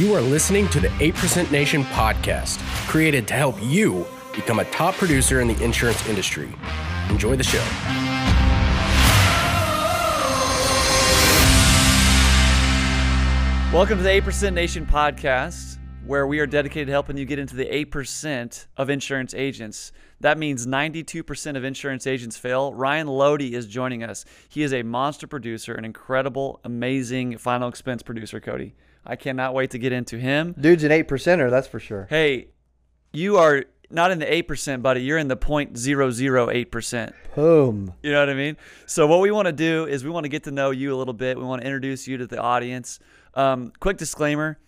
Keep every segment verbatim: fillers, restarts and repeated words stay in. You are listening to the eight percent Nation Podcast, created to help you become a top producer in the insurance industry. Enjoy the show. Welcome to the eight percent Nation Podcast, where we are dedicated to helping you get into the eight percent of insurance agents. That means ninety-two percent of insurance agents fail. Ryan Loede is joining us. He is a monster producer, an incredible, amazing Final Expense producer, Cody. I cannot wait to get into him. Dude's an eight percenter, that's for sure. Hey, you are not in the eight percent, buddy. You're in the zero point zero zero eight percent. Boom. You know what I mean? So what we want to do is we want to get to know you a little bit. We want to introduce you to the audience. Um, quick disclaimer,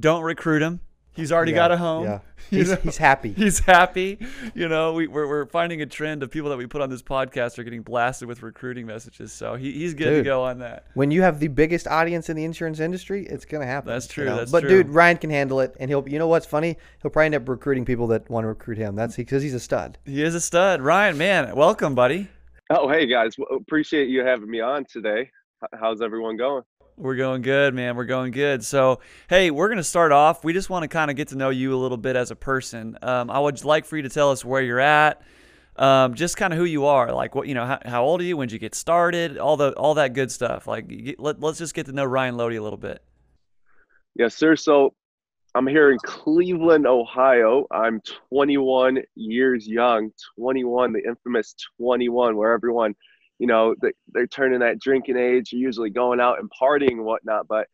don't recruit him. He's already yeah, got a home. Yeah. He's, you know, he's happy. He's happy. You know, we, we're we're finding a trend of people that we put on this podcast are getting blasted with recruiting messages. So he, he's good dude, to go on that. When you have the biggest audience in the insurance industry, it's gonna happen. That's true. You know? That's but true. But dude, Ryan can handle it, and he'll. You know what's funny? He'll probably end up recruiting people that want to recruit him. That's because he's a stud. He is a stud. Ryan, man, welcome, buddy. Oh, hey guys, well, appreciate you having me on today. How's everyone going? We're going good, man. We're going good. So, hey, we're going to start off. We just want to kind of get to know you a little bit as a person. Um, I would like for you to tell us where you're at, um, just kind of who you are, like what you know, how, how old are you, when did you get started, all the all that good stuff. Like, let, let's just get to know Ryan Loede a little bit. Yes, sir. So, I'm here in Cleveland, Ohio. I'm twenty-one years young. twenty-one, the infamous twenty-one, where everyone. You know, they, they're turning that drinking age, you're usually going out and partying and whatnot. But,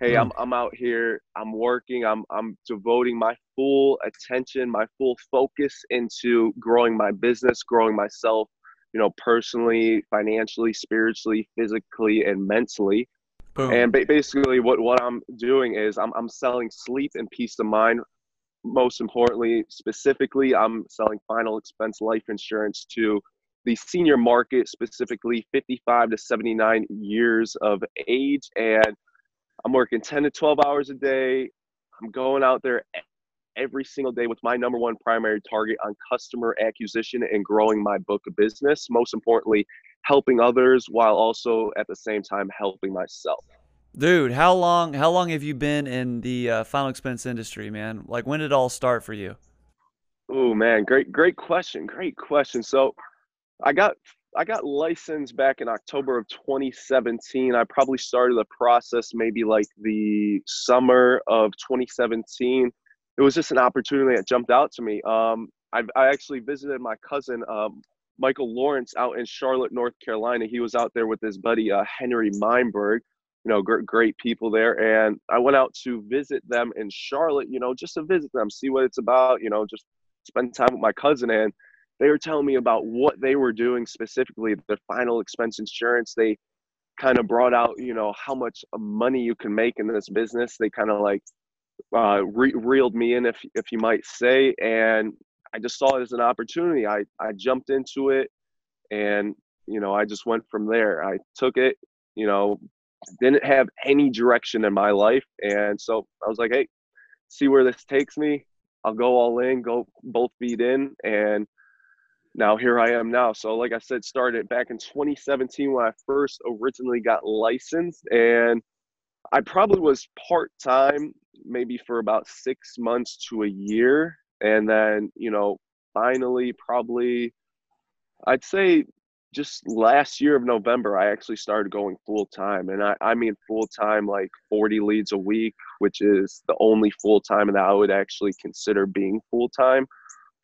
hey, I'm I'm out here. I'm working. I'm I'm devoting my full attention, my full focus into growing my business, growing myself, you know, personally, financially, spiritually, physically, and mentally. Boom. And ba- basically what, what I'm doing is I'm I'm selling sleep and peace of mind. Most importantly, specifically, I'm selling Final Expense life insurance to the senior market, specifically fifty-five to seventy-nine years of age. And I'm working ten to twelve hours a day. I'm going out there every single day with my number one primary target on customer acquisition and growing my book of business. Most importantly, helping others while also at the same time helping myself. Dude, how long, how long have you been in the uh, Final Expense industry, man? Like, when did it all start for you? Oh, man, great, great question. Great question. So, I got I got licensed back in October of twenty seventeen. I probably started the process maybe like the summer of twenty seventeen. It was just an opportunity that jumped out to me. Um, I, I actually visited my cousin, um, Michael Lawrence, out in Charlotte, North Carolina. He was out there with his buddy, uh, Henry Meinberg, you know, gr- great people there. And I went out to visit them in Charlotte, you know, just to visit them, see what it's about, you know, just spend time with my cousin. And they were telling me about what they were doing, specifically the Final Expense insurance. They kind of brought out, you know, how much money you can make in this business. They kind of like uh, re- reeled me in, if if you might say. And I just saw it as an opportunity. I, I jumped into it and, you know, I just went from there. I took it, you know, didn't have any direction in my life. And so I was like, hey, see where this takes me. I'll go all in, go both feet in. And now here I am now. So like I said, started back in twenty seventeen when I first originally got licensed, and I probably was part-time maybe for about six months to a year. And then, you know, finally probably I'd say just last year of November, I actually started going full-time. And I, I mean full-time like forty leads a week, which is the only full-time that I would actually consider being full-time.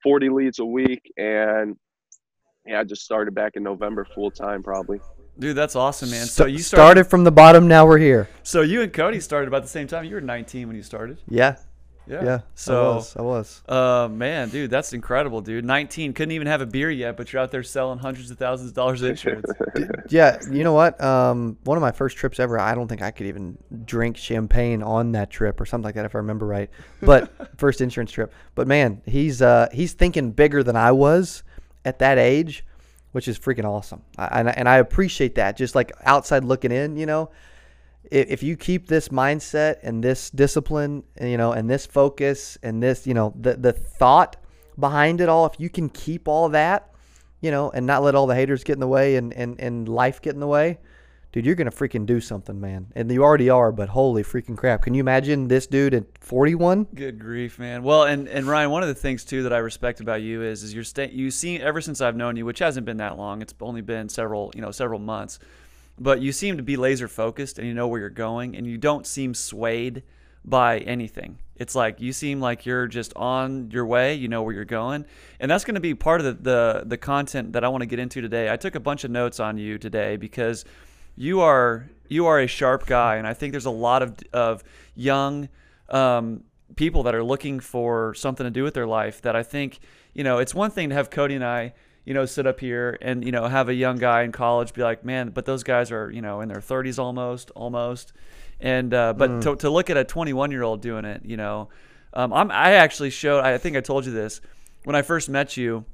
forty leads a week, and yeah, I just started back in November full time probably. Dude, that's awesome, man. So you started, started from the bottom, now we're here. So you and Cody started about the same time. You were nineteen when you started. Yeah. Yeah. Yeah. So I was. I was. Uh, man, dude, that's incredible, dude. nineteen, couldn't even have a beer yet, but you're out there selling hundreds of thousands of dollars of insurance. Yeah. You know what? Um, one of my first trips ever, I don't think I could even drink champagne on that trip or something like that, if I remember right. But first insurance trip. But man, he's uh, he's thinking bigger than I was at that age, which is freaking awesome. I, and, I, and I appreciate that. Just like outside looking in, you know. If you keep this mindset and this discipline, you know, and this focus and this, you know, the the thought behind it all, if you can keep all that, you know, and not let all the haters get in the way and, and, and life get in the way, dude, you're going to freaking do something, man. And you already are, but holy freaking crap. Can you imagine this dude at forty-one? Good grief, man. Well, and, and Ryan, one of the things, too, that I respect about you is is you're sta- you seem, ever since I've known you, which hasn't been that long, it's only been several, you know, several months, but you seem to be laser focused and you know where you're going and you don't seem swayed by anything. It's like you seem like you're just on your way, you know where you're going. And that's going to be part of the, the, the content that I want to get into today. I took a bunch of notes on you today because you are you are a sharp guy, and I think there's a lot of of young um, people that are looking for something to do with their life that I think, you know, it's one thing to have Cody and I, you know, sit up here and, you know, have a young guy in college be like, man, but those guys are, you know, in their thirties almost, almost. And uh, but mm. to, to look at a twenty-one-year-old doing it, you know, um, I'm, I actually showed, I think I told you this, when I first met you,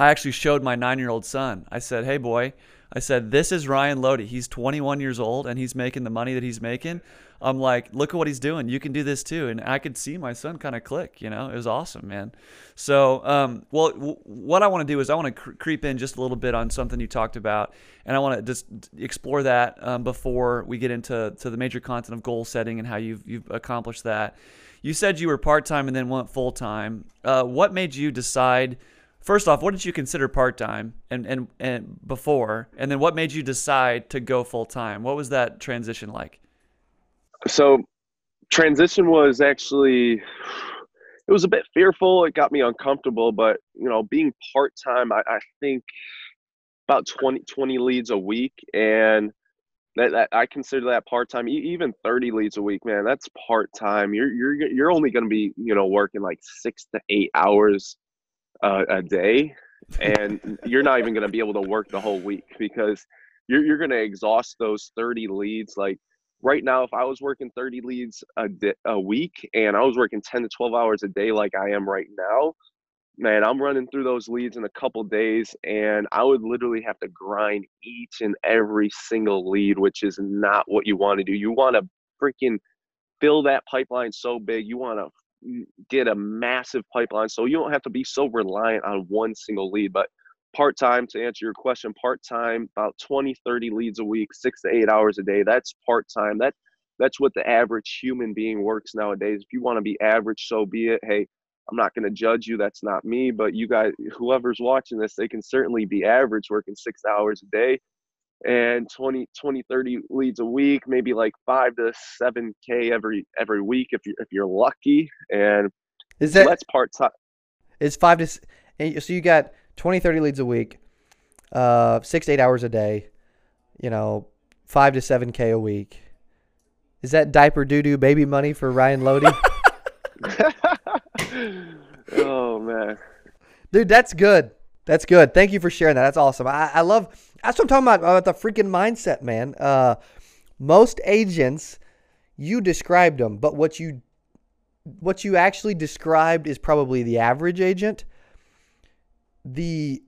I actually showed my nine-year-old son. I said, hey, boy, I said, this is Ryan Loede. He's twenty-one years old, and he's making the money that he's making. I'm like, look at what he's doing. You can do this too. And I could see my son kind of click, you know. It was awesome, man. So, um, well, w- what I want to do is I want to cr- creep in just a little bit on something you talked about, and I want to just explore that um, before we get into to the major content of goal setting and how you've you've accomplished that. You said you were part-time and then went full-time. Uh, what made you decide? First off, what did you consider part-time and, and, and before? And then what made you decide to go full-time? What was that transition like? So transition was actually, it was a bit fearful. It got me uncomfortable, but, you know, being part-time, I, I think about twenty, twenty leads a week. And that, that I consider that part-time. Even thirty leads a week, man, that's part-time. You're, you're, you're only going to be, you know, working like six to eight hours Uh, a day, and you're not even going to be able to work the whole week because you're you're going to exhaust those thirty leads. Like right now, if I was working thirty leads a di- a week and I was working ten to twelve hours a day like I am right now, man, I'm running through those leads in a couple days, and I would literally have to grind each and every single lead, which is not what you want to do. You want to freaking fill that pipeline so big. You want to get a massive pipeline so you don't have to be so reliant on one single lead. But part-time, to answer your question, part-time, about twenty, thirty leads a week, six to eight hours a day. That's part-time. That that's what the average human being works nowadays. If you want to be average, so be it. Hey, I'm not going to judge you. That's not me. But you guys, whoever's watching this, they can certainly be average working six hours a day and twenty, twenty, thirty leads a week, maybe like five to seven K every, every week. If you, if you're lucky. And is that, that's part time. It's five to, so you got twenty, thirty leads a week, uh, six to eight hours a day, you know, five to seven K a week. Is that diaper doo-doo baby money for Ryan Loede? Oh man, dude, that's good. That's good. Thank you for sharing that. That's awesome. I, I love – that's what I'm talking about, about the freaking mindset, man. Uh, most agents, you described them, but what you what you actually described is probably the average agent. The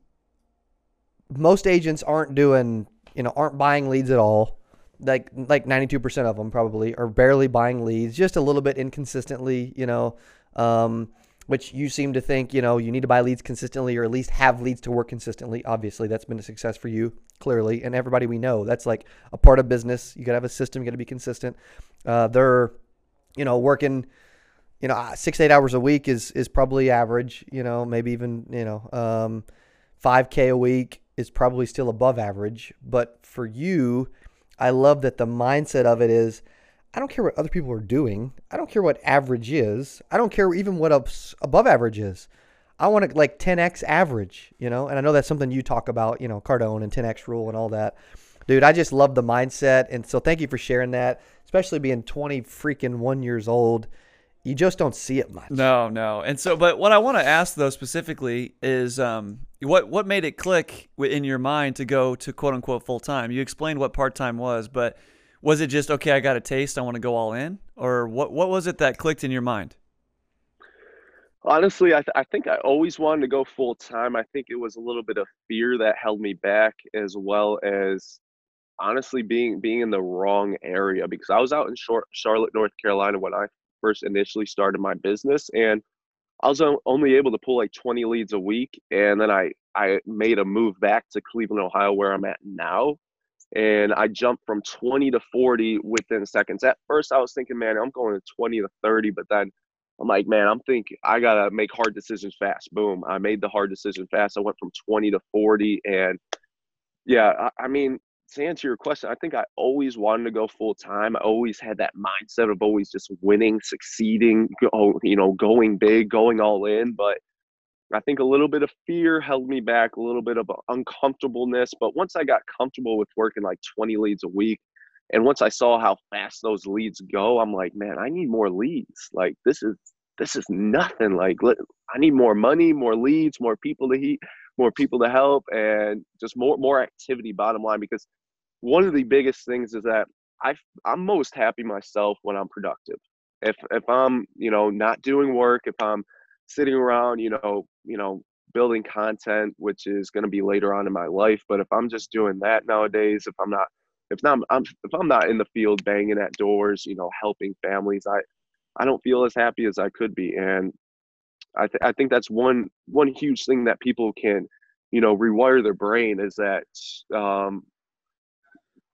most agents aren't doing – you know, aren't buying leads at all. Like like ninety-two percent of them probably are barely buying leads, just a little bit inconsistently, you know. Um which you seem to think, you know, you need to buy leads consistently or at least have leads to work consistently. Obviously, that's been a success for you, clearly. And everybody we know, that's like a part of business. You got to have a system. You got to be consistent. Uh, they're, you know, working, you know, six, eight hours a week is is probably average, you know, maybe even, you know, um, five K a week is probably still above average. But for you, I love that the mindset of it is, I don't care what other people are doing. I don't care what average is. I don't care even what ups above average is. I want to like ten X average, you know? And I know that's something you talk about, you know, Cardone and ten X rule and all that. Dude, I just love the mindset. And so thank you for sharing that, especially being twenty freaking one years old. You just don't see it much. No, no. And so, but what I want to ask though specifically is um, what, what made it click in your mind to go to quote unquote full time? You explained what part-time was, but was it just, okay, I got a taste, I want to go all in? Or what What was it that clicked in your mind? Honestly, I, th- I think I always wanted to go full-time. I think it was a little bit of fear that held me back, as well as honestly being being in the wrong area. Because I was out in Charlotte, North Carolina when I first initially started my business. And I was only able to pull like twenty leads a week. And then I, I made a move back to Cleveland, Ohio, where I'm at now. And I jumped from twenty to forty within seconds. At first, I was thinking, man, I'm going to twenty to thirty. But then I'm like, man, I'm thinking I got to make hard decisions fast. Boom. I made the hard decision fast. I went from twenty to forty. And, yeah, I, I mean, to answer your question, I think I always wanted to go full time. I always had that mindset of always just winning, succeeding, go, you know, going big, going all in. But I think a little bit of fear held me back, a little bit of uncomfortableness. But once I got comfortable with working like twenty leads a week, and once I saw how fast those leads go, I'm like, man, I need more leads. Like, this is this is nothing. Like, I need more money, more leads, more people to heat, more people to help, and just more more activity, bottom line. Because one of the biggest things is that I, I'm most happy myself when I'm productive. If if I'm, you know, not doing work, if I'm sitting around, you know, you know, building content, which is going to be later on in my life. But if I'm just doing that nowadays, if I'm not, if not, I'm, if I'm not in the field banging at doors, you know, helping families, I, I don't feel as happy as I could be. And I, th- I think that's one, one huge thing that people can, you know, rewire their brain is that, um,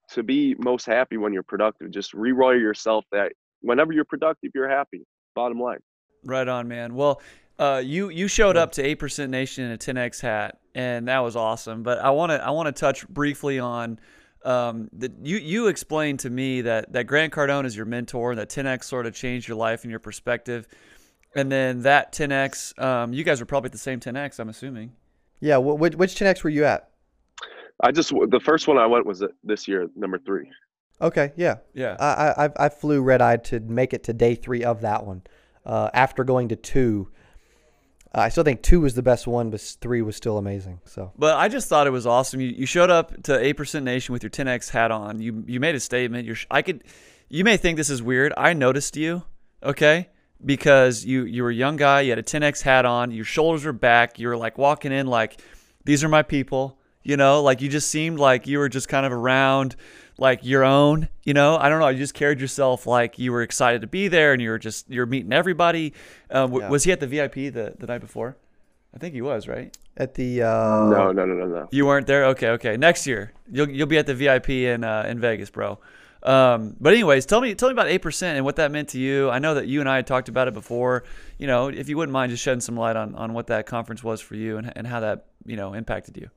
to be most happy when you're productive, just rewire yourself that whenever you're productive, you're happy. Bottom line. Right on, man. Well, Uh, you you showed up to eight percent Nation in a ten X hat, and that was awesome. But I want to I want to touch briefly on um, the you you explained to me that that Grant Cardone is your mentor, and that ten X sort of changed your life and your perspective. And then that ten X, um, you guys were probably at the same ten X, I'm assuming. Yeah. Which which ten X were you at? I just the first one I went was this year, number three. Okay. Yeah. Yeah. I I, I flew red eye to make it to day three of that one. Uh, after going to two. I still think two was the best one, but three was still amazing. So, but I just thought it was awesome. You you showed up to eight percent Nation with your ten X hat on. You you made a statement. You're I could, you may think this is weird. I noticed you, okay, because you you were a young guy. You had a ten X hat on. Your shoulders were back. You were like walking in like, these are my people. You know, like you just seemed like you were just kind of around, like your own. You know, I don't know. You just carried yourself like you were excited to be there, and you were just you're meeting everybody. Um, w- yeah. Was he at the V I P the, the night before? I think he was, right? At the uh... no, no, no, no, no. You weren't there. Okay, okay. Next year, you'll you'll be at the V I P in uh, in Vegas, bro. Um, but anyways, tell me tell me about eight percent and what that meant to you. I know that you and I had talked about it before. You know, if you wouldn't mind just shedding some light on on what that conference was for you and and how that you know impacted you.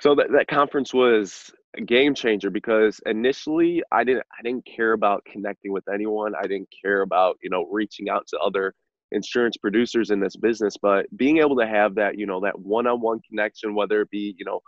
So that, that conference was a game changer because initially I didn't I didn't care about connecting with anyone. I didn't care about, you know, reaching out to other insurance producers in this business. But being able to have that, you know, that one-on-one connection, whether it be, you know,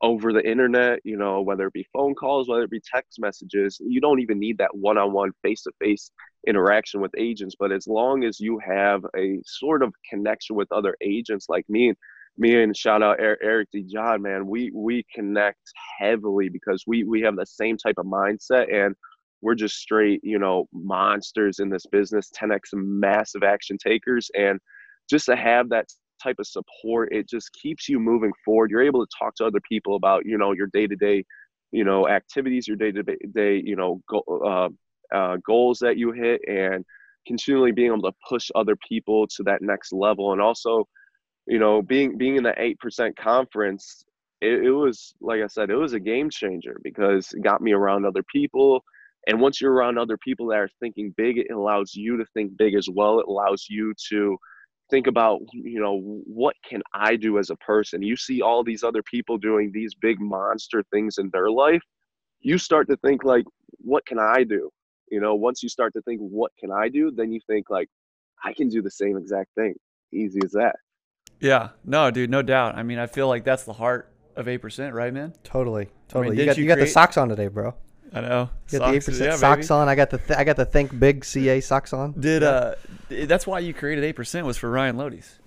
over the internet, you know, whether it be phone calls, whether it be text messages, you don't even need that one-on-one face-to-face interaction with agents. But as long as you have a sort of connection with other agents like me, Me and shout out Eric D. John, man, we we connect heavily because we, we have the same type of mindset and we're just straight, you know, monsters in this business, ten X massive action takers. And just to have that type of support, it just keeps you moving forward. You're able to talk to other people about, you know, your day-to-day, you know, activities, your day-to-day, you know, go, uh, uh, goals that you hit and continually being able to push other people to that next level. And also, you know, being being in the eight percent conference, it, it was, like I said, it was a game changer because it got me around other people. And once you're around other people that are thinking big, it allows you to think big as well. It allows you to think about, you know, what can I do as a person? You see all these other people doing these big monster things in their life. You start to think like, what can I do? You know, once you start to think, what can I do? Then you think like, I can do the same exact thing. Easy as that. Yeah. No, dude, no doubt. I mean, I feel like that's the heart of eight percent, right, man? Totally. Totally. I mean, you got, you you create... got the socks on today, bro. I know. You got socks, the eight percent yeah, socks on. I got the th- I got the Think Big C A socks on. Did yeah. uh that's why you created eight percent was for Ryan Loede's,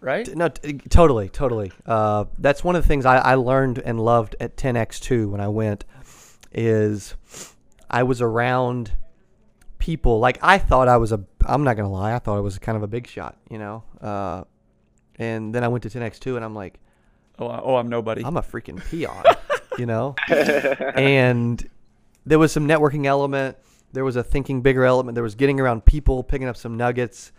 right? No, t- totally, totally. Uh that's one of the things I, I learned and loved at ten X two when I went is I was around people like I thought I was a I'm not going to lie, I thought I was kind of a big shot, you know. Uh And then I went to ten X two, and I'm like, oh, oh, I'm nobody. I'm a freaking peon, you know? And there was some networking element. There was a thinking bigger element. There was getting around people, picking up some nuggets.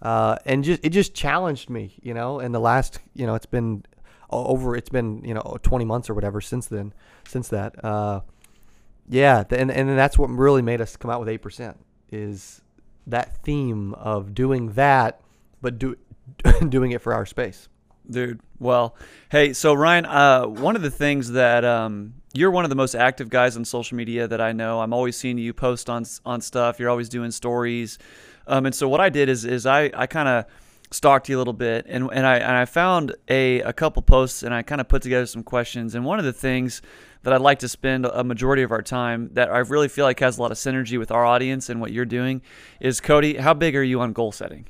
Uh, and just it just challenged me, you know? And the last, you know, it's been over, it's been, you know, twenty months or whatever since then, since that. Uh, yeah. And, and that's what really made us come out with eight percent is that theme of doing that, but do, doing it for our space. Dude. Well, hey, so Ryan, uh, one of the things that, um, you're one of the most active guys on social media that I know. I'm always seeing you post on, on stuff. You're always doing stories. Um, and so what I did is, is I, I kind of stalked you a little bit, and, and I, and I found a, a couple posts, and I kind of put together some questions. And one of the things that I'd like to spend a majority of our time that I really feel like has a lot of synergy with our audience and what you're doing is, Cody, how big are you on goal setting?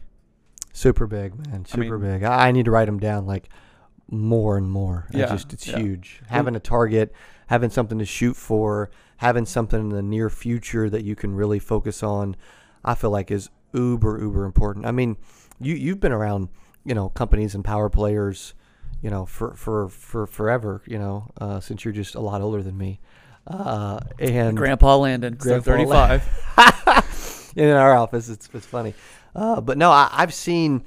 Super big, man. Super I mean, big. I need to write them down like more and more. Yeah, just, it's yeah. huge. Having a target, having something to shoot for, having something in the near future that you can really focus on, I feel like is uber, uber important. I mean, you, you've been around, you know, companies and power players, you know, for, for, for forever, you know, uh, since you're just a lot older than me. Uh, and Grandpa Landon, Grandpa so thirty-five. La- in our office, it's, it's funny. Uh, but no, I, I've seen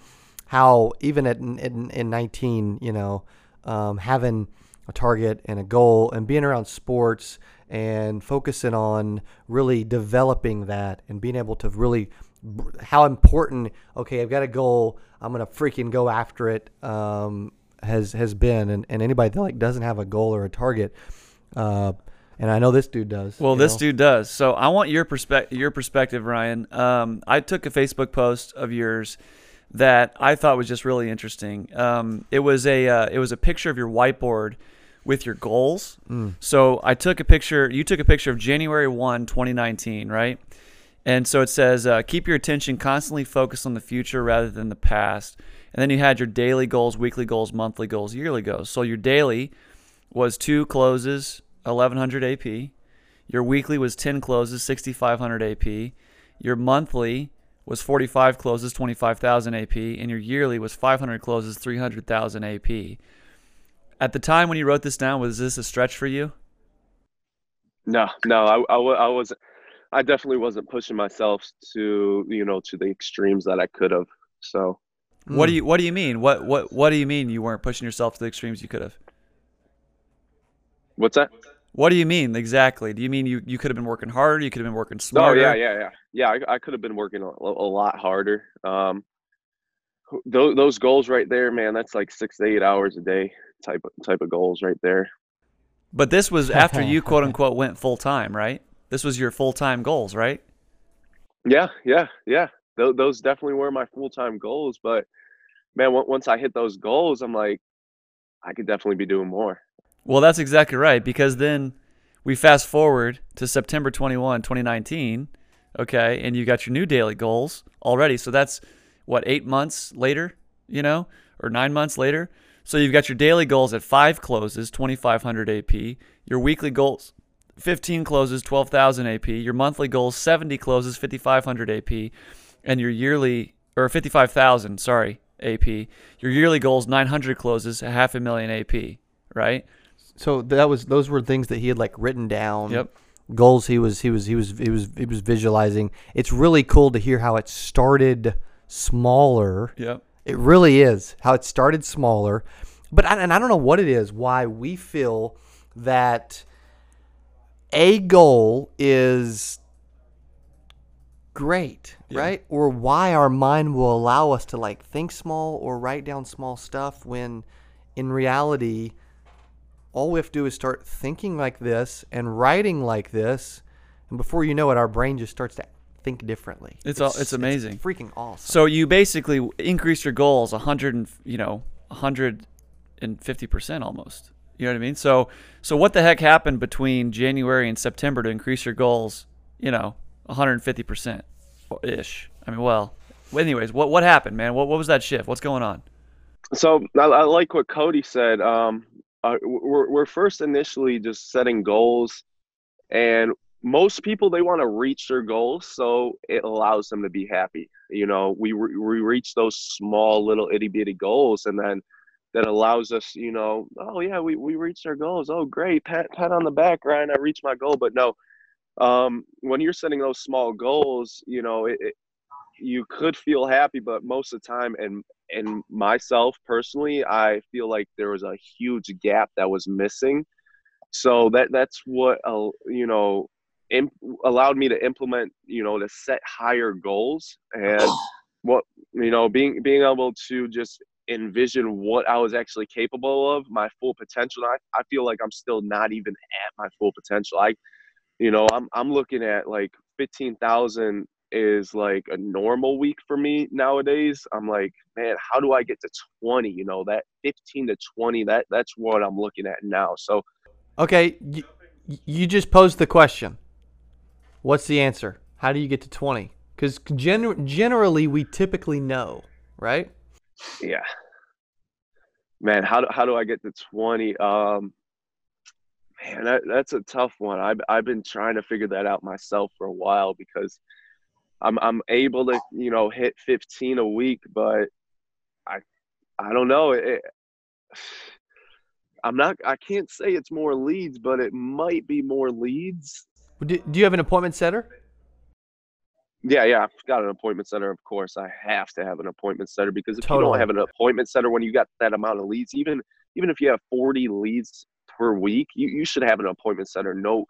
how even at in, in nineteen, you know, um, having a target and a goal and being around sports and focusing on really developing that and being able to really how important, okay, I've got a goal, I'm going to freaking go after it, um, has, has been. And, and anybody that like doesn't have a goal or a target, uh, and I know this dude does. Well, this know? dude does. So I want your perspective, your perspective, Ryan. Um, I took a Facebook post of yours that I thought was just really interesting. Um, it was a, uh, it was a picture of your whiteboard with your goals. Mm. So I took a picture, you took a picture of January first, twenty nineteen, right? And so it says, uh, keep your attention constantly focused on the future rather than the past. And then you had your daily goals, weekly goals, monthly goals, yearly goals. So your daily was two closes, eleven hundred A P. Your weekly was ten closes, sixty-five hundred A P. Your monthly was forty-five closes, twenty-five thousand A P. And your yearly was five hundred closes, three hundred thousand A P. At the time when you wrote this down, was this a stretch for you? No, no, I, I, I was, I definitely wasn't pushing myself to, you know, to the extremes that I could have. So what do you, what do you mean? What, what, what do you mean you weren't pushing yourself to the extremes you could have? What's that? What do you mean exactly? Do you mean you, you could have been working harder? You could have been working smarter? Oh, yeah, yeah, yeah. Yeah, I, I could have been working a, a lot harder. Um, those, those goals right there, man, that's like six to eight hours a day type of, type of goals right there. But this was after you, quote unquote, went full time, right? This was your full time goals, right? Yeah, yeah, yeah. Th- those definitely were my full time goals. But, man, w- once I hit those goals, I'm like, I could definitely be doing more. Well, that's exactly right, because then we fast forward to September twenty-first, twenty nineteen, okay, and you got your new daily goals already. So that's, what, eight months later, you know, or nine months later? So you've got your daily goals at five closes, twenty-five hundred A P, your weekly goals, fifteen closes, twelve thousand A P, your monthly goals, seventy closes, fifty-five hundred A P, and your yearly, or fifty-five thousand, sorry, A P, your yearly goals, nine hundred closes, a half a million A P, right? So that was those were things that he had like written down. Yep. Goals he was he was he was he was he was visualizing. It's really cool to hear how it started smaller. Yep. It really is how it started smaller. But I, and I don't know what it is why we feel that a goal is great, yeah. right? Or why our mind will allow us to like think small or write down small stuff when in reality all we have to do is start thinking like this and writing like this, and before you know it, our brain just starts to think differently. It's it's, all, it's amazing, it's freaking awesome. So you basically increase your goals a hundred and you know a hundred and fifty percent almost. You know what I mean? So so what the heck happened between January and September to increase your goals? You know, a hundred and fifty percent ish. I mean, well, anyways, what what happened, man? What what was that shift? What's going on? So I, I like what Cody said. Um, Uh, we're, we're first initially just setting goals, and most people, they want to reach their goals, so it allows them to be happy. You know, we re- we reach those small little itty bitty goals, and then that allows us, you know, oh yeah, we, we reached our goals. Oh great, pat pat on the back, Ryan, I reached my goal. But no, um, when you're setting those small goals, you know, it, it, you could feel happy, but most of the time, and and myself personally, I feel like there was a huge gap that was missing. So that that's what, uh, you know, imp- allowed me to implement, you know, to set higher goals, and what, you know, being being able to just envision what I was actually capable of, my full potential. I, I feel like I'm still not even at my full potential. I, you know, I'm I'm looking at like fifteen thousand is like a normal week for me nowadays. I'm like, man, how do I get to twenty? You know, that fifteen to twenty, that that's what I'm looking at now. So, okay, you, you just posed the question. What's the answer? How do you get to twenty? Because gen- generally we typically know, right? Yeah, man. How do how do I get to twenty? Um, man, that, that's a tough one. I've I've been trying to figure that out myself for a while, because I'm I'm able to, you know, hit fifteen a week, but I I don't know. It, I'm not. I can't say it's more leads, but it might be more leads. Do, do you have an appointment setter? Yeah, yeah, I've got an appointment center. Of course, I have to have an appointment center, because if totally. you don't have an appointment center when you got that amount of leads, even even if you have forty leads per week, you, you should have an appointment center. No,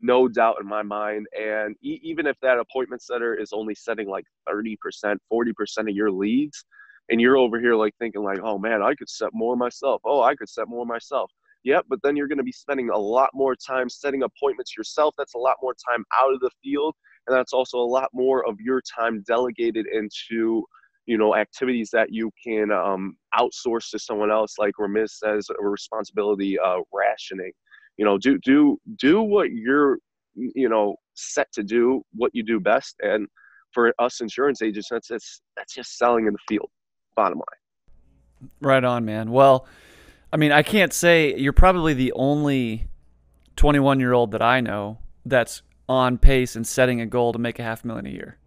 no doubt in my mind. And e- even if that appointment center is only setting like thirty percent, forty percent of your leads, and you're over here like thinking like, oh man, I could set more myself. Oh, I could set more myself. Yep, but then you're going to be spending a lot more time setting appointments yourself. That's a lot more time out of the field. And that's also a lot more of your time delegated into, you know, activities that you can um, outsource to someone else. Like Ramit says, a responsibility uh, rationing. You know, do do do what you're, you know, set to do, what you do best. And for us insurance agents, that's that's, that's just selling in the field. Bottom line. Right on, man. Well, I mean, I can't say you're probably the only twenty-one-year-old that I know that's on pace and setting a goal to make a half million a year.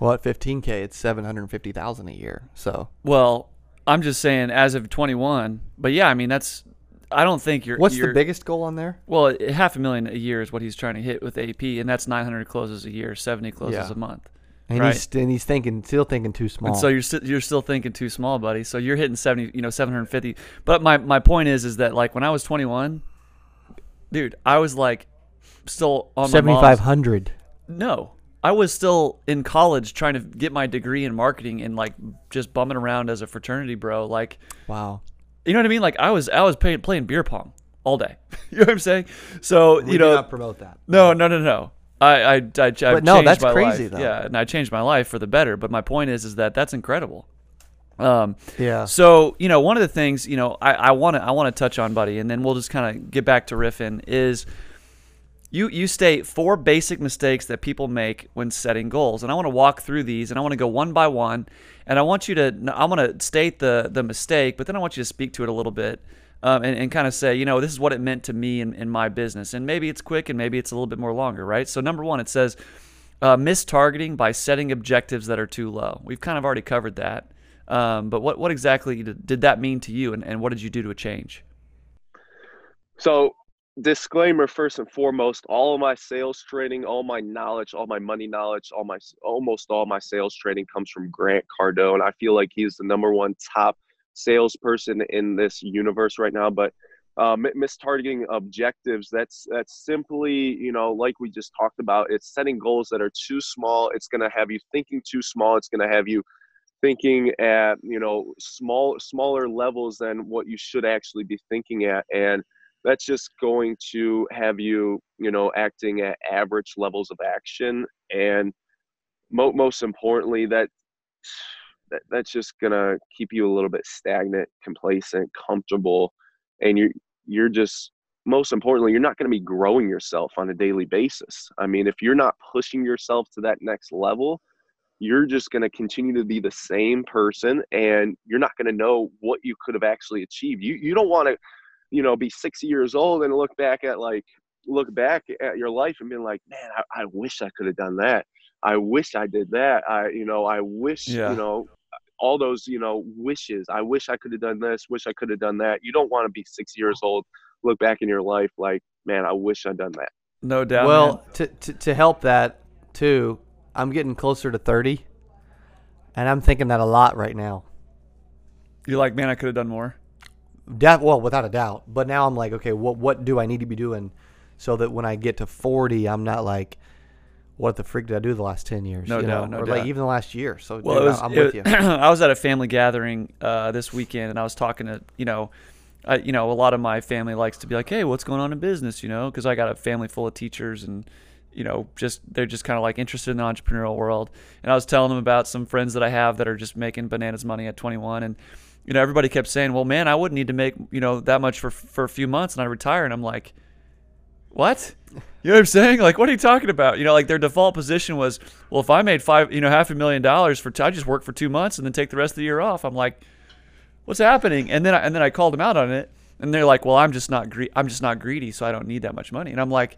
Well, at fifteen K, it's seven hundred fifty thousand a year. So, well, I'm just saying as of twenty-one, but yeah, I mean, that's, I don't think you're, what's you're, the biggest goal on there? Well, half a million a year is what he's trying to hit with A P, and that's nine hundred closes a year, seventy closes yeah. a month. And, right? he's, and he's thinking, still thinking too small. And so you're st- you're still thinking too small, buddy. So you're hitting seventy, you know, seven hundred fifty. But my, my point is, is that like when I was twenty-one, dude, I was like, still on seventy-five hundred. No, I was still in college trying to get my degree in marketing and like just bumming around as a fraternity bro. Like, wow, you know what I mean? Like I was, I was pay, playing beer pong all day. You know what I'm saying? So we you know, do not promote that. No, no, no, no. I, I, I, I but changed no, that's my crazy life. Though. Yeah, and I changed my life for the better. But my point is, is that that's incredible. Um, yeah. So you know, one of the things you know, I want to, I want to touch on, buddy, and then we'll just kind of get back to riffing is. You you state four basic mistakes that people make when setting goals, and I want to walk through these, and I want to go one by one, and I want you to I want to state the the mistake, but then I want you to speak to it a little bit, um, and, and kind of say, you know, this is what it meant to me in, in my business, and maybe it's quick, and maybe it's a little bit more longer, right? So number one, it says uh, miss targeting by setting objectives that are too low. We've kind of already covered that, um, but what what exactly did that mean to you, and, and what did you do to a change? So. Disclaimer first and foremost, all of my sales training, all my knowledge, all my money knowledge, all my almost all my sales training comes from Grant Cardone. I feel like he's the number one top salesperson in this universe right now. But um, mistargeting objectives, that's that's simply, you know, like we just talked about, it's setting goals that are too small. It's going to have you thinking too small. It's going to have you thinking at, you know, small smaller levels than what you should actually be thinking at. And that's just going to have you, you know, acting at average levels of action. And mo- most importantly, that, that that's just going to keep you a little bit stagnant, complacent, comfortable. And you're, you're just, most importantly, you're not going to be growing yourself on a daily basis. I mean, if you're not pushing yourself to that next level, you're just going to continue to be the same person, and you're not going to know what you could have actually achieved. You, you don't want to, you know, be sixty years old and look back at like, look back at your life and being like, man, I, I wish I could have done that. I wish I did that. I, you know, I wish, yeah. you know, all those, you know, wishes. I wish I could have done this, wish I could have done that. You don't want to be sixty years old, look back in your life like, man, I wish I'd done that. No doubt. Well, to, to to help that too, I'm getting closer to thirty, and I'm thinking that a lot right now. You're like, man, I could have done more. That, well, without a doubt. But now I'm like, okay, what what do I need to be doing so that when I get to forty, I'm not like, what the freak did I do the last ten years? No you doubt, know? no or doubt. Like even the last year. So well, dude, was, I'm with it, you. I was at a family gathering uh, this weekend, and I was talking to, you know, I, you know, a lot of my family likes to be like, hey, what's going on in business, you know, because I got a family full of teachers and, you know, just they're just kind of like interested in the entrepreneurial world. And I was telling them about some friends that I have that are just making bananas money at twenty-one. And, you know, everybody kept saying, well, man, I wouldn't need to make, you know, that much for for a few months and I retire. And I'm like, what? You know what I'm saying? Like, what are you talking about? You know, like their default position was, well, if I made five, you know, half a million dollars for, t- I just work for two months and then take the rest of the year off. I'm like, what's happening? And then I, and then I called them out on it, and they're like, "Well, I'm just not gre- I'm just not greedy, so I don't need that much money." And I'm like,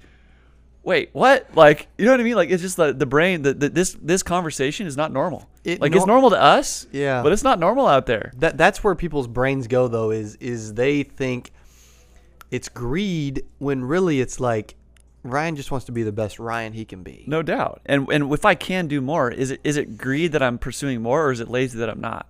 "Wait, what? Like, you know what I mean? Like, it's just the the brain. The, the, this this conversation is not normal. It like, nor- it's normal to us, yeah, but it's not normal out there." That that's where people's brains go, though. Is is they think it's greed when really it's like Ryan just wants to be the best Ryan he can be. No doubt. And and if I can do more, is it is it greed that I'm pursuing more, or is it lazy that I'm not?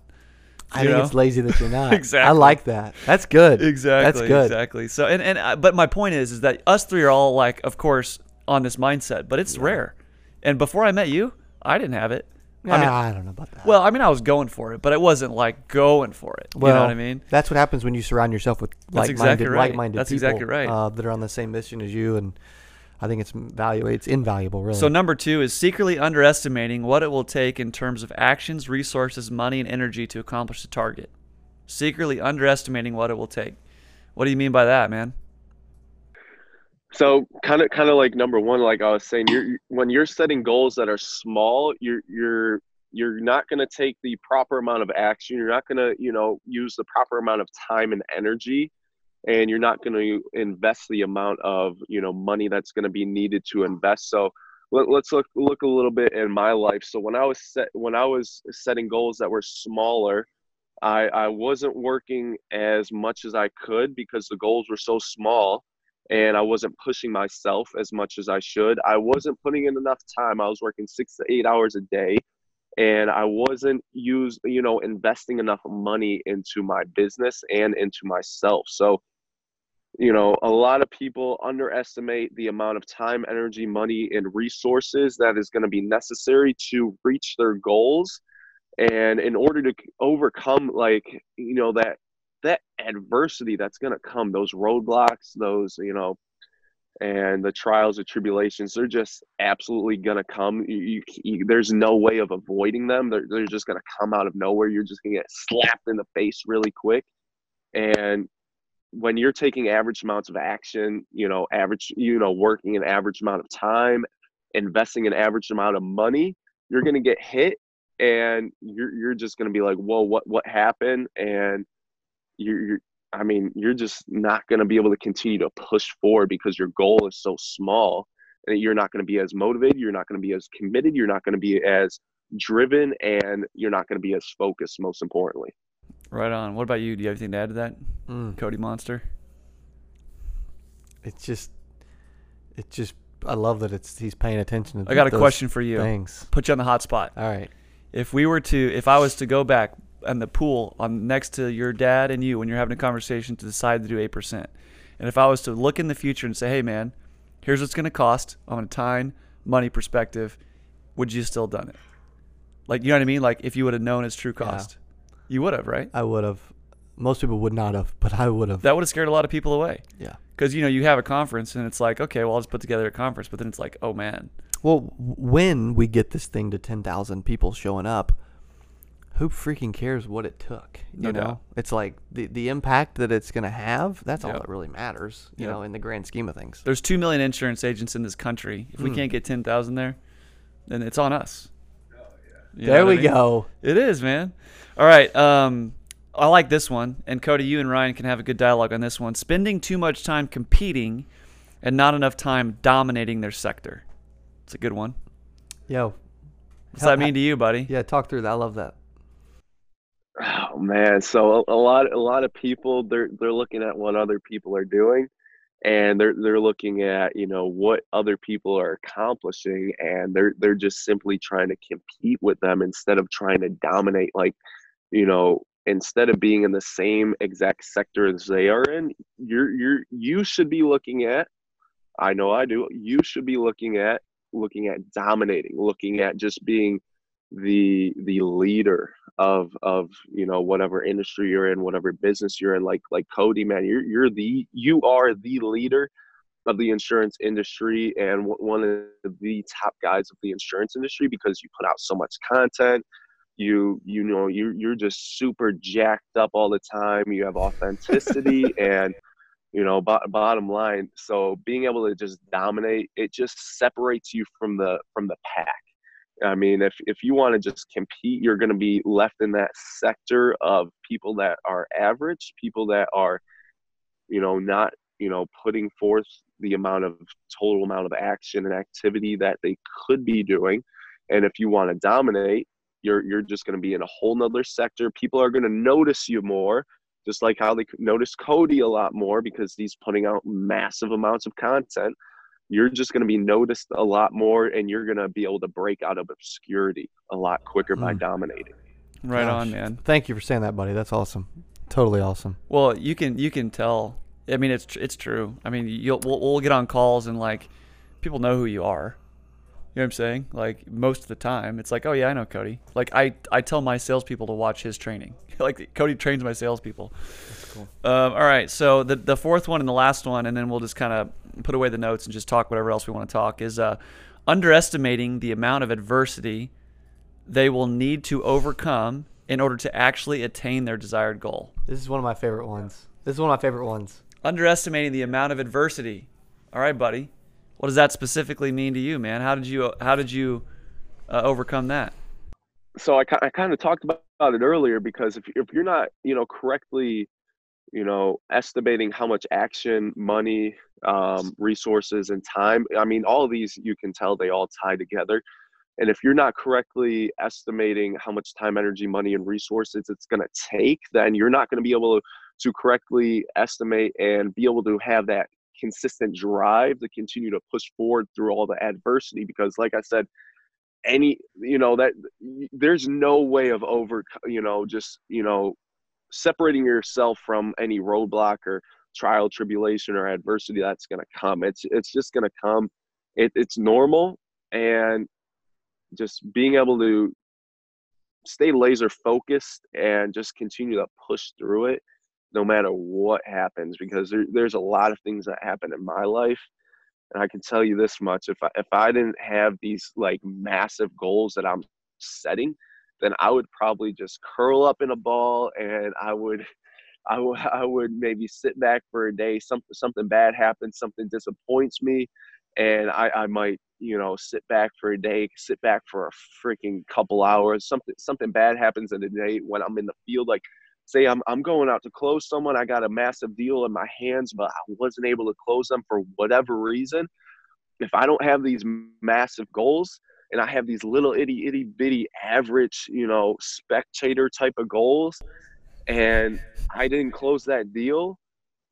I you think know? It's lazy that you're not. Exactly. I like that. That's good. Exactly. That's good. Exactly. So, and, and I, but my point is, is that us three are all like, of course, on this mindset, but it's yeah. rare. And before I met you, I didn't have it. Nah, I mean, I don't know about that. Well, I mean, I was going for it, but it wasn't like going for it. Well, you know what I mean? That's what happens when you surround yourself with like-minded, exactly right. like-minded that's people exactly right. uh, that are on the same mission as you. And I think it's valuable. It's invaluable, really. So number two is secretly underestimating what it will take in terms of actions, resources, money, and energy to accomplish the target. Secretly underestimating what it will take. What do you mean by that, man? So kind of, kind of like number one, like I was saying, you're, when you're setting goals that are small, you're you're you're not going to take the proper amount of action. You're not going to, you know, use the proper amount of time and energy. And you're not going to invest the amount of, you know, money that's going to be needed to invest. So let, let's look look a little bit in my life. So when I was set, when I was setting goals that were smaller, I, I wasn't working as much as I could because the goals were so small, and I wasn't pushing myself as much as I should. I wasn't putting in enough time. I was working six to eight hours a day, and I wasn't use you know investing enough money into my business and into myself. So, you know, a lot of people underestimate the amount of time, energy, money, and resources that is going to be necessary to reach their goals. And in order to overcome, like, you know, that that adversity that's going to come, those roadblocks, those, you know, and the trials and tribulations, they're just absolutely going to come. You, you, you, there's no way of avoiding them. They're, they're just going to come out of nowhere. You're just going to get slapped in the face really quick. And when you're taking average amounts of action, you know, average, you know, working an average amount of time, investing an average amount of money, you're going to get hit, and you're, you're just going to be like, whoa, what, what happened? And you're, you're, I mean, you're just not going to be able to continue to push forward because your goal is so small, and you're not going to be as motivated. You're not going to be as committed. You're not going to be as driven, and you're not going to be as focused, most importantly. Right on. What about you? Do you have anything to add to that, mm. Cody Monster? It's just, it's just. I love that it's he's paying attention to. I got a question for you. Things. Put you on the hot spot. All right. If we were to, if I was to go back on the pool on next to your dad and you when you're having a conversation to decide to do eight percent, and if I was to look in the future and say, hey man, here's what's going to cost on a time, money perspective, would you still done it? Like, you know what I mean? Like if you would have known its true cost. Yeah. You would have, right? I would have. Most people would not have, but I would have. That would have scared a lot of people away. Yeah. Because, you know, you have a conference and it's like, okay, well, I'll just put together a conference. But then it's like, oh, man. Well, when we get this thing to ten thousand people showing up, who freaking cares what it took? You no know? Doubt. It's like the, the impact that it's going to have, that's yep. all that really matters, you yep. know, in the grand scheme of things. There's two million insurance agents in this country. If mm. we can't get ten thousand there, then it's on us. You there we I mean? go. It is, man. All right. Um, I like this one. And Cody, you and Ryan can have a good dialogue on this one. Spending too much time competing and not enough time dominating their sector. It's a good one. Yo. What's that mean to you, buddy? Yeah, talk through that. I love that. Oh, man. So a, a lot a lot of people, they're they're looking at what other people are doing. And they're they're looking at, you know, what other people are accomplishing, and they're they're just simply trying to compete with them instead of trying to dominate. Like, you know, instead of being in the same exact sector as they are in, you're you're you should be looking at, I know I do, you should be looking at looking at dominating, looking at just being the the leader of of you know, whatever industry you're in, whatever business you're in. Like like Cody, man, you're you're the you are the leader of the insurance industry, and one of the top guys of the insurance industry, because you put out so much content. You you know you you're just super jacked up all the time. You have authenticity and you know bo- bottom line. So being able to just dominate, it just separates you from the from the pack. I mean, if if you want to just compete, you're going to be left in that sector of people that are average, people that are you know not you know putting forth the amount of total amount of action and activity that they could be doing. And if you want to dominate, You're you're just going to be in a whole nother sector. People are going to notice you more, just like how they notice Cody a lot more because he's putting out massive amounts of content. You're just going to be noticed a lot more, and you're going to be able to break out of obscurity a lot quicker mm. by dominating. Right Gosh. on, man. Thank you for saying that, buddy. That's awesome. Totally awesome. Well, you can you can tell. I mean, it's it's true. I mean, you'll we'll, we'll get on calls and like people know who you are. You know what I'm saying? Like most of the time, it's like, oh yeah, I know Cody. Like I, I tell my salespeople to watch his training. Like Cody trains my salespeople. That's cool. Um, all right, so the the fourth one and the last one, and then we'll just kind of put away the notes and just talk whatever else we want to talk, is uh, underestimating the amount of adversity they will need to overcome in order to actually attain their desired goal. This is one of my favorite ones. This is one of my favorite ones. Underestimating the amount of adversity. All right, buddy. What does that specifically mean to you, man? How did you how did you uh, overcome that? So I, I kind of talked about it earlier, because if if you're not you know correctly you know estimating how much action, money, um, resources, and time, I mean, all of these, you can tell they all tie together. And if you're not correctly estimating how much time, energy, money, and resources it's going to take, then you're not going to be able to to correctly estimate and be able to have that consistent drive to continue to push forward through all the adversity. Because like I said, any, you know, that there's no way of over, you know, just, you know, separating yourself from any roadblock or trial, tribulation, or adversity that's going to come. It's, it's just going to come. It, it's normal. And just being able to stay laser focused and just continue to push through it, no matter what happens, because there, there's a lot of things that happen in my life. And I can tell you this much, if I, if I didn't have these like massive goals that I'm setting, then I would probably just curl up in a ball, and I would, I would, I would maybe sit back for a day. Something, something bad happens, something disappoints me. And I, I might, you know, sit back for a day, sit back for a freaking couple hours. Something, something bad happens in the day when I'm in the field, like, say I'm I'm going out to close someone. I got a massive deal in my hands, but I wasn't able to close them for whatever reason. If I don't have these massive goals, and I have these little itty, itty, bitty, average, you know, spectator type of goals, and I didn't close that deal,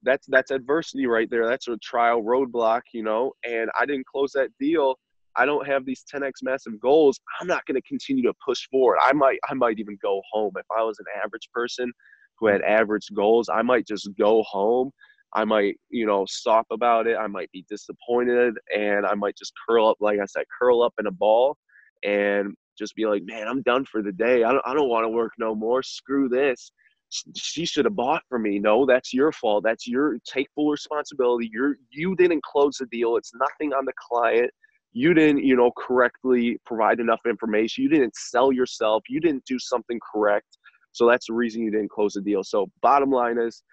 that's that's adversity right there. That's a trial roadblock, you know, and I didn't close that deal. I don't have these ten X massive goals. I'm not going to continue to push forward. I might, I might even go home. If I was an average person who had average goals, I might just go home. I might, you know, stop about it. I might be disappointed, and I might just curl up, like I said, curl up in a ball and just be like, man, I'm done for the day. I don't, I don't want to work no more. Screw this. She should have bought for me. No, that's your fault. That's your, take full responsibility. You're, you didn't close the deal. It's nothing on the client. You didn't, you know, correctly provide enough information. You didn't sell yourself. You didn't do something correct. So that's the reason you didn't close the deal. So bottom line is,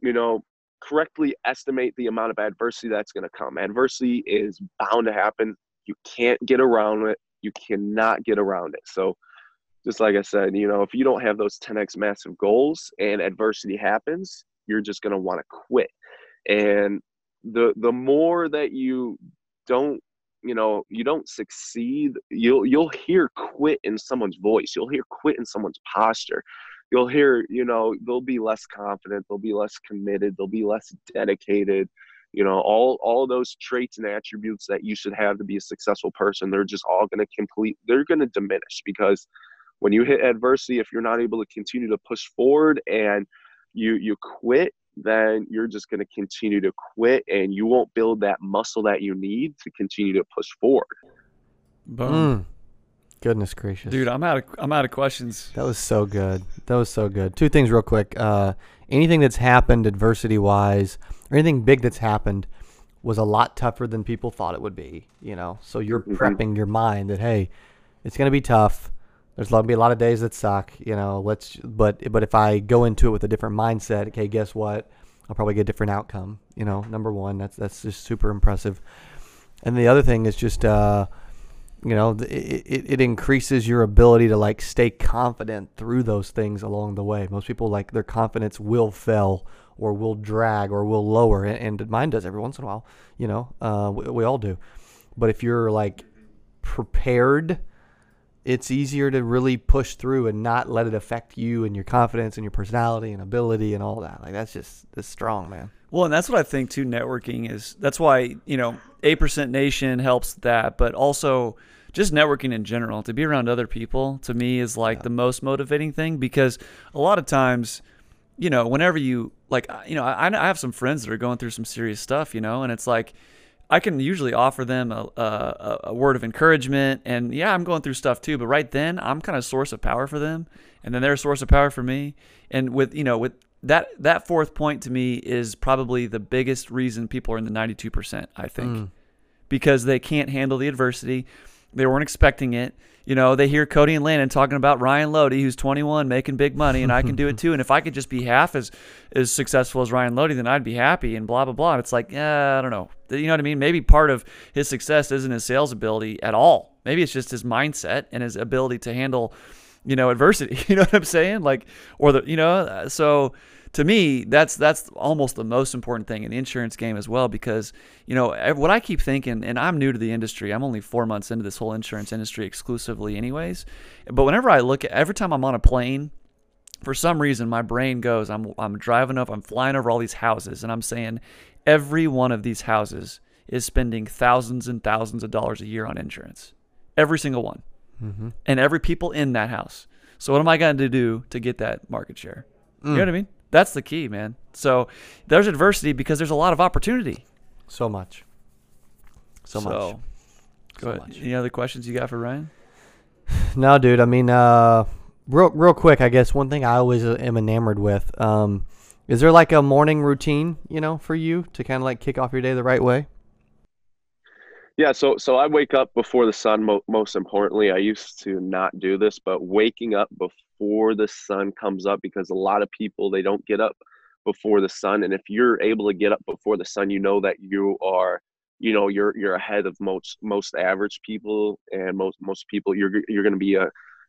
you know, correctly estimate the amount of adversity that's going to come. Adversity is bound to happen. You can't get around it. You cannot get around it. So just like I said, you know, if you don't have those ten X massive goals and adversity happens, you're just going to want to quit. And the the more that you don't, you know, you don't succeed, you'll you'll hear quit in someone's voice. You'll hear quit in someone's posture. You'll hear, you know, they'll be less confident. They'll be less committed. They'll be less dedicated. You know, all all those traits and attributes that you should have to be a successful person, they're just all going to complete. They're going to diminish because when you hit adversity, if you're not able to continue to push forward and you you quit, then you're just going to continue to quit and you won't build that muscle that you need to continue to push forward. Boom. Mm. Goodness gracious. Dude, I'm out of I'm out of questions. That was so good. That was so good. Two things real quick. Uh, anything that's happened adversity-wise or anything big that's happened was a lot tougher than people thought it would be, you know. So you're mm-hmm. prepping your mind that, hey, it's going to be tough. There's going to be a lot of days that suck, you know, let's, but, but if I go into it with a different mindset, okay, guess what? I'll probably get a different outcome, you know, number one, that's, that's just super impressive. And the other thing is just, uh, you know, it, it, it increases your ability to like stay confident through those things along the way. Most people, like, their confidence will fail or will drag or will lower. And, and mine does every once in a while, you know, uh, we, we all do. But if you're like prepared, it's easier to really push through and not let it affect you and your confidence and your personality and ability and all that. Like, that's just, that's strong, man. Well, and that's what I think too, networking is, that's why, you know, eight percent Nation helps that, but also just networking in general, to be around other people, to me is like yeah. the most motivating thing, because a lot of times, you know, whenever you like, you know, I, I have some friends that are going through some serious stuff, you know, and it's like, I can usually offer them a, a a word of encouragement, and yeah, I'm going through stuff too, but right then I'm kind of source of power for them, and then they're a source of power for me. And with, you know, with that, that fourth point to me is probably the biggest reason people are in the ninety-two percent, I think, mm. because they can't handle the adversity. They weren't expecting it. You know, they hear Cody and Landon talking about Ryan Loede, who's twenty-one, making big money, and I can do it too. And if I could just be half as, as successful as Ryan Loede, then I'd be happy and blah, blah, blah. And it's like, yeah, I don't know. You know what I mean? Maybe part of his success isn't his sales ability at all. Maybe it's just his mindset and his ability to handle, you know, adversity. You know what I'm saying? Like, or the, you know, so to me, that's, that's almost the most important thing in the insurance game as well, because, you know, what I keep thinking, and I'm new to the industry, I'm only four months into this whole insurance industry exclusively anyways. But whenever I look at, every time I'm on a plane, for some reason, my brain goes, I'm, I'm driving up, I'm flying over all these houses, and I'm saying every one of these houses is spending thousands and thousands of dollars a year on insurance, every single one. Mm-hmm. And every people in that house. So what am I going to do to get that market share? Mm. You know what I mean? That's the key, man. So there's adversity because there's a lot of opportunity. So much. So, so much. Go ahead. So much. Any other questions you got for Ryan? No, dude. I mean, uh, real real quick, I guess one thing I always am enamored with, um, is there like a morning routine, you know, for you to kind of like kick off your day the right way? Yeah, so so I wake up before the sun, mo- most importantly. I used to not do this, but waking up before the sun comes up, because a lot of people, they don't get up before the sun. And if you're able to get up before the sun, you know that you are, you know, you're you're ahead of most most average people, and most most people, you're you're going to be, a,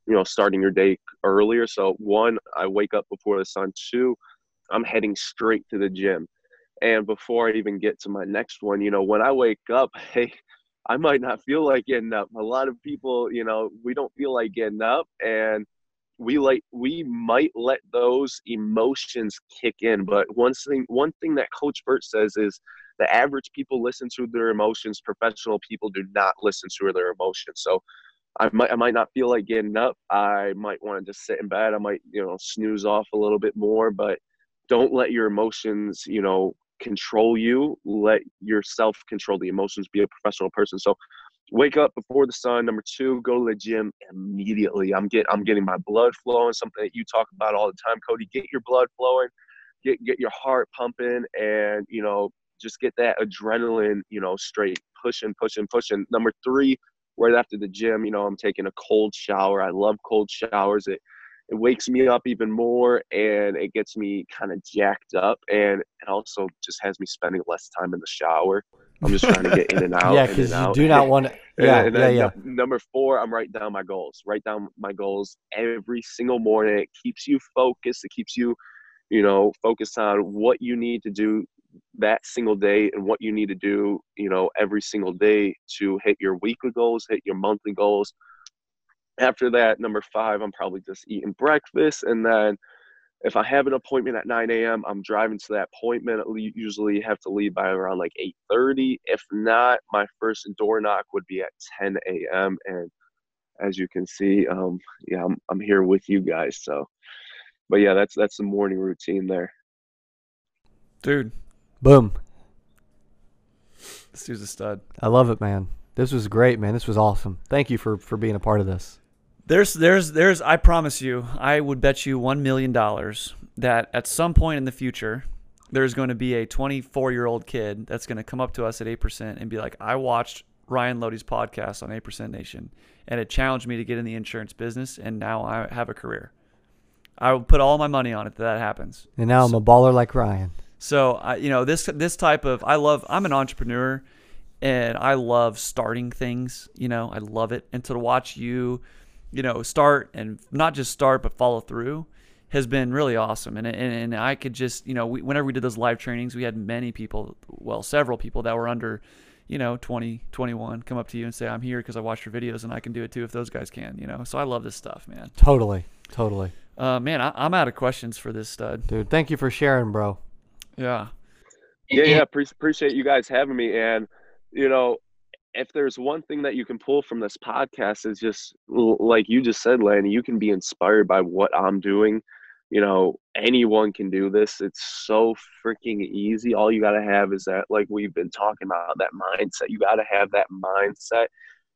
you know, starting your day earlier. So one, I wake up before the sun. Two, I'm heading straight to the gym. And before I even get to my next one, you know, when I wake up, hey, I might not feel like getting up. A lot of people, you know, we don't feel like getting up, and we like we might let those emotions kick in. But one thing, one thing that Coach Bert says is the average people listen to their emotions. Professional people do not listen to their emotions. So I might I might not feel like getting up. I might want to just sit in bed. I might, you know, snooze off a little bit more. But don't let your emotions, you know, control you. Let yourself control the emotions. Be a professional person. So wake up before the sun. Number two, go to the gym immediately. I'm get I'm getting my blood flowing, something that you talk about all the time, Cody. Get your blood flowing, get get your heart pumping, and, you know, just get that adrenaline, you know, straight pushing, pushing, pushing. Number three, right after the gym, you know, I'm taking a cold shower. I love cold showers. It It wakes me up even more, and it gets me kind of jacked up, and it also just has me spending less time in the shower. I'm just trying to get in and out. Yeah, because you out. do not want to. Yeah, and then, yeah, yeah. Number four, I'm writing down my goals. Write down my goals every single morning. It keeps you focused. It keeps you, you know, focused on what you need to do that single day and what you need to do, you know, every single day to hit your weekly goals, hit your monthly goals. After that, number five, I'm probably just eating breakfast. And then if I have an appointment at nine a.m., I'm driving to that appointment. I usually have to leave by around like eight thirty. If not, my first door knock would be at ten a.m. And as you can see, um, yeah, I'm, I'm here with you guys. So, but yeah, that's, that's the morning routine there. Dude. Boom. This dude's a stud. I love it, man. This was great, man. This was awesome. Thank you for, for being a part of this. There's, there's, there's, I promise you, I would bet you one million dollars that at some point in the future, there's going to be a twenty-four-year-old kid that's going to come up to us at eight percent and be like, I watched Ryan Loede's podcast on eight percent Nation, and it challenged me to get in the insurance business, and now I have a career. I would put all my money on it that that happens. And now so, I'm a baller like Ryan. So, I, you know, this this type of – I love – I'm an entrepreneur, and I love starting things. You know, I love it. And to watch you – you know, start and not just start, but follow through has been really awesome. And, and, and I could just, you know, we, whenever we did those live trainings, we had many people, well, several people that were under, you know, twenty, twenty-one come up to you and say, I'm here because I watched your videos and I can do it too if those guys can, you know? So I love this stuff, man. Totally. Totally. Uh, man, I, I'm out of questions for this stud. Dude, thank you for sharing, bro. Yeah. Yeah. Yeah. Pre- appreciate you guys having me. And, you know, if there's one thing that you can pull from this podcast is just like you just said, Lanny, you can be inspired by what I'm doing. You know, anyone can do this. It's so freaking easy. All you got to have is that, like we've been talking about, that mindset. You got to have that mindset.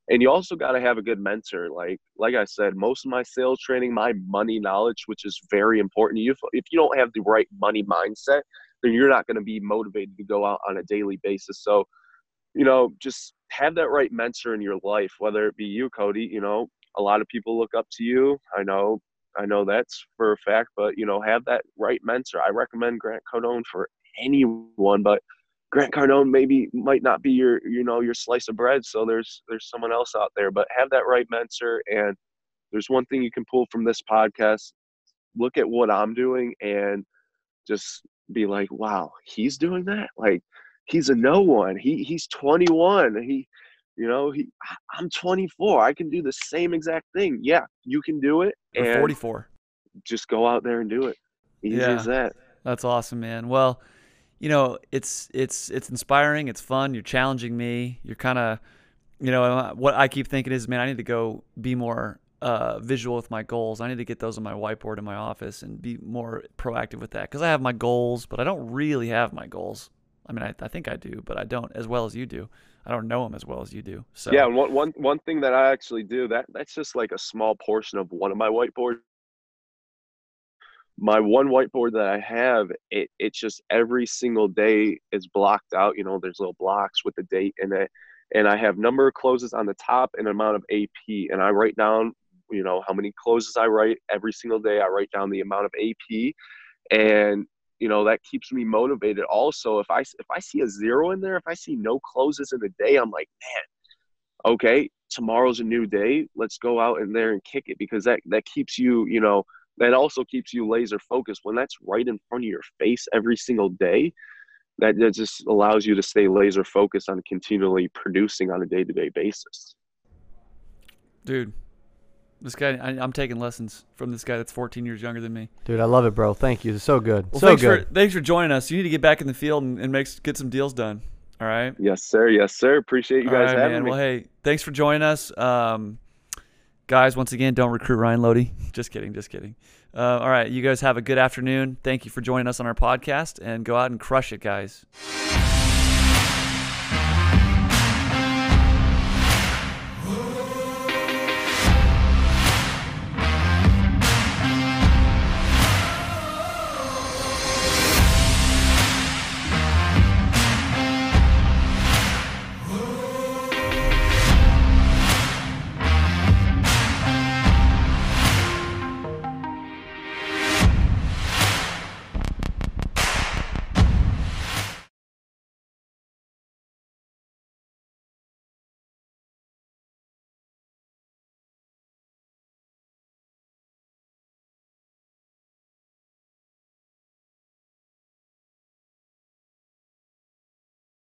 And you also got to have a good mentor. Like, like I said, most of my sales training, my money knowledge, which is very important. If, if you don't have the right money mindset, then you're not going to be motivated to go out on a daily basis. So, you know, just have that right mentor in your life, whether it be you, Cody. You know, a lot of people look up to you. I know, I know that's for a fact, but, you know, have that right mentor. I recommend Grant Cardone for anyone, but Grant Cardone maybe might not be your, you know, your slice of bread. So there's, there's someone else out there, but have that right mentor. And there's one thing you can pull from this podcast. Look at what I'm doing and just be like, wow, he's doing that. Like, he's a no one. He he's twenty-one. He, you know, he. I'm twenty-four. I can do the same exact thing. Yeah, you can do it. And We're forty-four. Just go out there and do it. Easy yeah, as that. That's awesome, man. Well, you know, it's it's it's inspiring. It's fun. You're challenging me. You're kind of, you know, what I keep thinking is, man, I need to go be more uh, visual with my goals. I need to get those on my whiteboard in my office and be more proactive with that because I have my goals, but I don't really have my goals. I mean, I, I think I do, but I don't as well as you do. I don't know them as well as you do. So yeah, one, one, one thing that I actually do, that that's just like a small portion of one of my whiteboards. My one whiteboard that I have, it it's just every single day is blocked out. You know, there's little blocks with the date in it. And I have number of closes on the top and amount of A P. And I write down, you know, how many closes I write every single day. I write down the amount of A P. And you know, that keeps me motivated. Also, if I, if I see a zero in there, if I see no closes in the day, I'm like, man, okay, tomorrow's a new day. Let's go out in there and kick it because that, that keeps you, you know, that also keeps you laser focused. When that's right in front of your face every single day, that, that just allows you to stay laser focused on continually producing on a day-to-day basis. Dude. This guy, I, I'm taking lessons from this guy that's fourteen years younger than me. Dude, I love it, bro. Thank you. It's so good. Well, so thanks good. For, thanks for joining us. You need to get back in the field and, and make, get some deals done. All right? Yes, sir. Yes, sir. Appreciate you All guys right, having man. me. Well, hey, thanks for joining us. Um, guys, once again, don't recruit Ryan Loede. Just kidding. Just kidding. Uh, all right. You guys have a good afternoon. Thank you for joining us on our podcast, and go out and crush it, guys.